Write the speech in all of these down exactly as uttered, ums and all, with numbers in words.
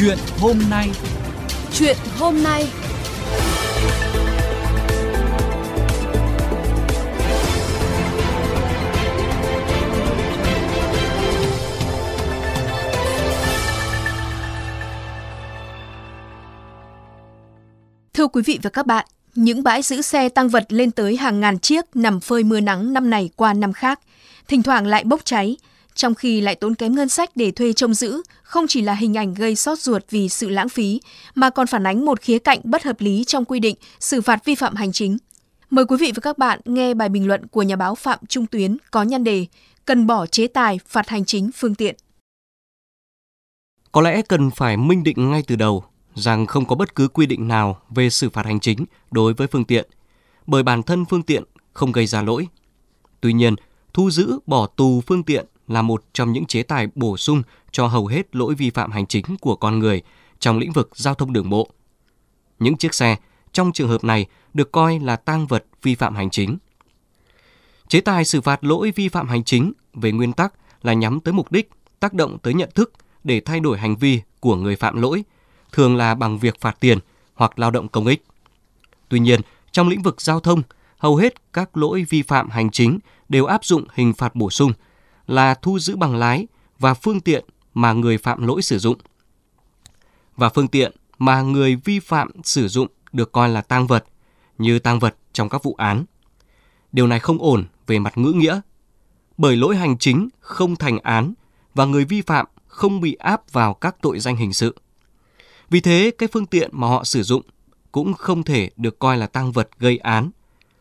Chuyện hôm nay. Chuyện hôm nay. Thưa quý vị và các bạn, những bãi giữ xe tang vật lên tới hàng ngàn chiếc nằm phơi mưa nắng năm này qua năm khác, thỉnh thoảng lại bốc cháy, trong khi lại tốn kém ngân sách để thuê trông giữ, không chỉ là hình ảnh gây xót ruột vì sự lãng phí, mà còn phản ánh một khía cạnh bất hợp lý trong quy định xử phạt vi phạm hành chính. Mời quý vị và các bạn nghe bài bình luận của nhà báo Phạm Trung Tuyến có nhan đề "Cần bỏ chế tài phạt hành chính phương tiện". Có lẽ cần phải minh định ngay từ đầu rằng không có bất cứ quy định nào về xử phạt hành chính đối với phương tiện, bởi bản thân phương tiện không gây ra lỗi. Tuy nhiên, thu giữ bỏ tù phương tiện là một trong những chế tài bổ sung cho hầu hết lỗi vi phạm hành chính của con người trong lĩnh vực giao thông đường bộ. Những chiếc xe trong trường hợp này được coi là tang vật vi phạm hành chính. Chế tài xử phạt lỗi vi phạm hành chính về nguyên tắc là nhắm tới mục đích tác động tới nhận thức để thay đổi hành vi của người phạm lỗi, thường là bằng việc phạt tiền hoặc lao động công ích. Tuy nhiên, trong lĩnh vực giao thông, hầu hết các lỗi vi phạm hành chính đều áp dụng hình phạt bổ sung là thu giữ bằng lái và phương tiện mà người phạm lỗi sử dụng. Và phương tiện mà người vi phạm sử dụng được coi là tang vật, như tang vật trong các vụ án. Điều này không ổn về mặt ngữ nghĩa, bởi lỗi hành chính không thành án và người vi phạm không bị áp vào các tội danh hình sự. Vì thế, cái phương tiện mà họ sử dụng cũng không thể được coi là tang vật gây án,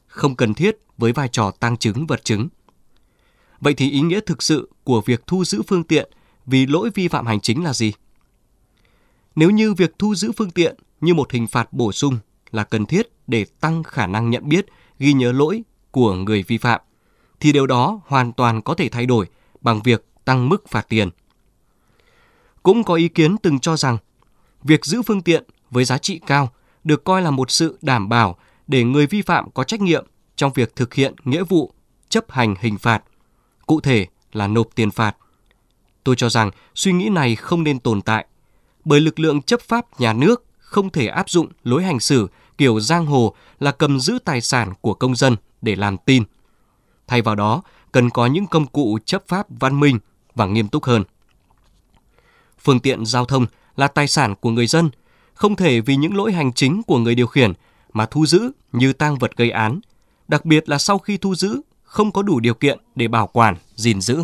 không cần thiết với vai trò tang chứng vật chứng. Vậy thì ý nghĩa thực sự của việc thu giữ phương tiện vì lỗi vi phạm hành chính là gì? Nếu như việc thu giữ phương tiện như một hình phạt bổ sung là cần thiết để tăng khả năng nhận biết, ghi nhớ lỗi của người vi phạm, thì điều đó hoàn toàn có thể thay đổi bằng việc tăng mức phạt tiền. Cũng có ý kiến từng cho rằng việc giữ phương tiện với giá trị cao được coi là một sự đảm bảo để người vi phạm có trách nhiệm trong việc thực hiện nghĩa vụ chấp hành hình phạt, cụ thể là nộp tiền phạt. Tôi cho rằng suy nghĩ này không nên tồn tại, bởi lực lượng chấp pháp nhà nước không thể áp dụng lối hành xử kiểu giang hồ là cầm giữ tài sản của công dân để làm tin. Thay vào đó, cần có những công cụ chấp pháp văn minh và nghiêm túc hơn. Phương tiện giao thông là tài sản của người dân, không thể vì những lỗi hành chính của người điều khiển mà thu giữ như tang vật gây án, đặc biệt là sau khi thu giữ không có đủ điều kiện để bảo quản, gìn giữ.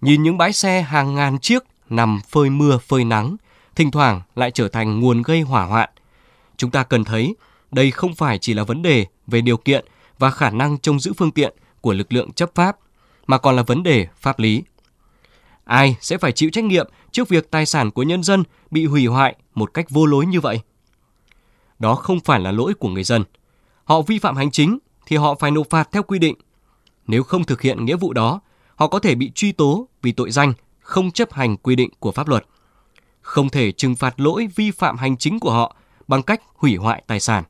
Nhìn những bãi xe hàng ngàn chiếc nằm phơi mưa phơi nắng, thỉnh thoảng lại trở thành nguồn gây hỏa hoạn, chúng ta cần thấy đây không phải chỉ là vấn đề về điều kiện và khả năng trông giữ phương tiện của lực lượng chấp pháp, mà còn là vấn đề pháp lý. Ai sẽ phải chịu trách nhiệm trước việc tài sản của nhân dân bị hủy hoại một cách vô lối như vậy? Đó không phải là lỗi của người dân. Họ vi phạm hành chính thì họ phải nộp phạt theo quy định. Nếu không thực hiện nghĩa vụ đó, họ có thể bị truy tố vì tội danh không chấp hành quy định của pháp luật. Không thể trừng phạt lỗi vi phạm hành chính của họ bằng cách hủy hoại tài sản.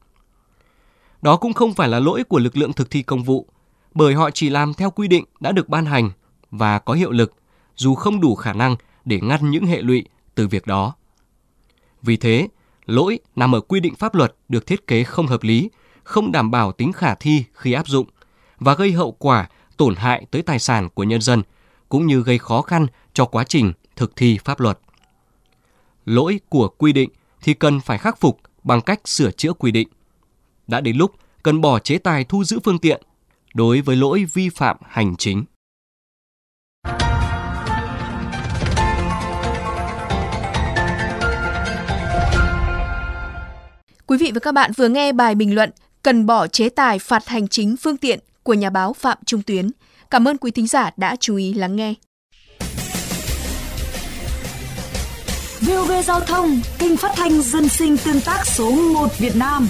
Đó cũng không phải là lỗi của lực lượng thực thi công vụ, bởi họ chỉ làm theo quy định đã được ban hành và có hiệu lực, dù không đủ khả năng để ngăn những hệ lụy từ việc đó. Vì thế, lỗi nằm ở quy định pháp luật được thiết kế không hợp lý, không đảm bảo tính khả thi khi áp dụng và gây hậu quả tổn hại tới tài sản của nhân dân, cũng như gây khó khăn cho quá trình thực thi pháp luật. Lỗi của quy định thì cần phải khắc phục bằng cách sửa chữa quy định. Đã đến lúc cần bỏ chế tài thu giữ phương tiện đối với lỗi vi phạm hành chính. Quý vị và các bạn vừa nghe bài bình luận "Cần bỏ chế tài phạt hành chính phương tiện" của nhà báo Phạm Trung Tuyến. Cảm ơn quý thính giả đã chú ý lắng nghe. vê tê vê Giao thông, kênh phát thanh dân sinh tương tác số một Việt Nam.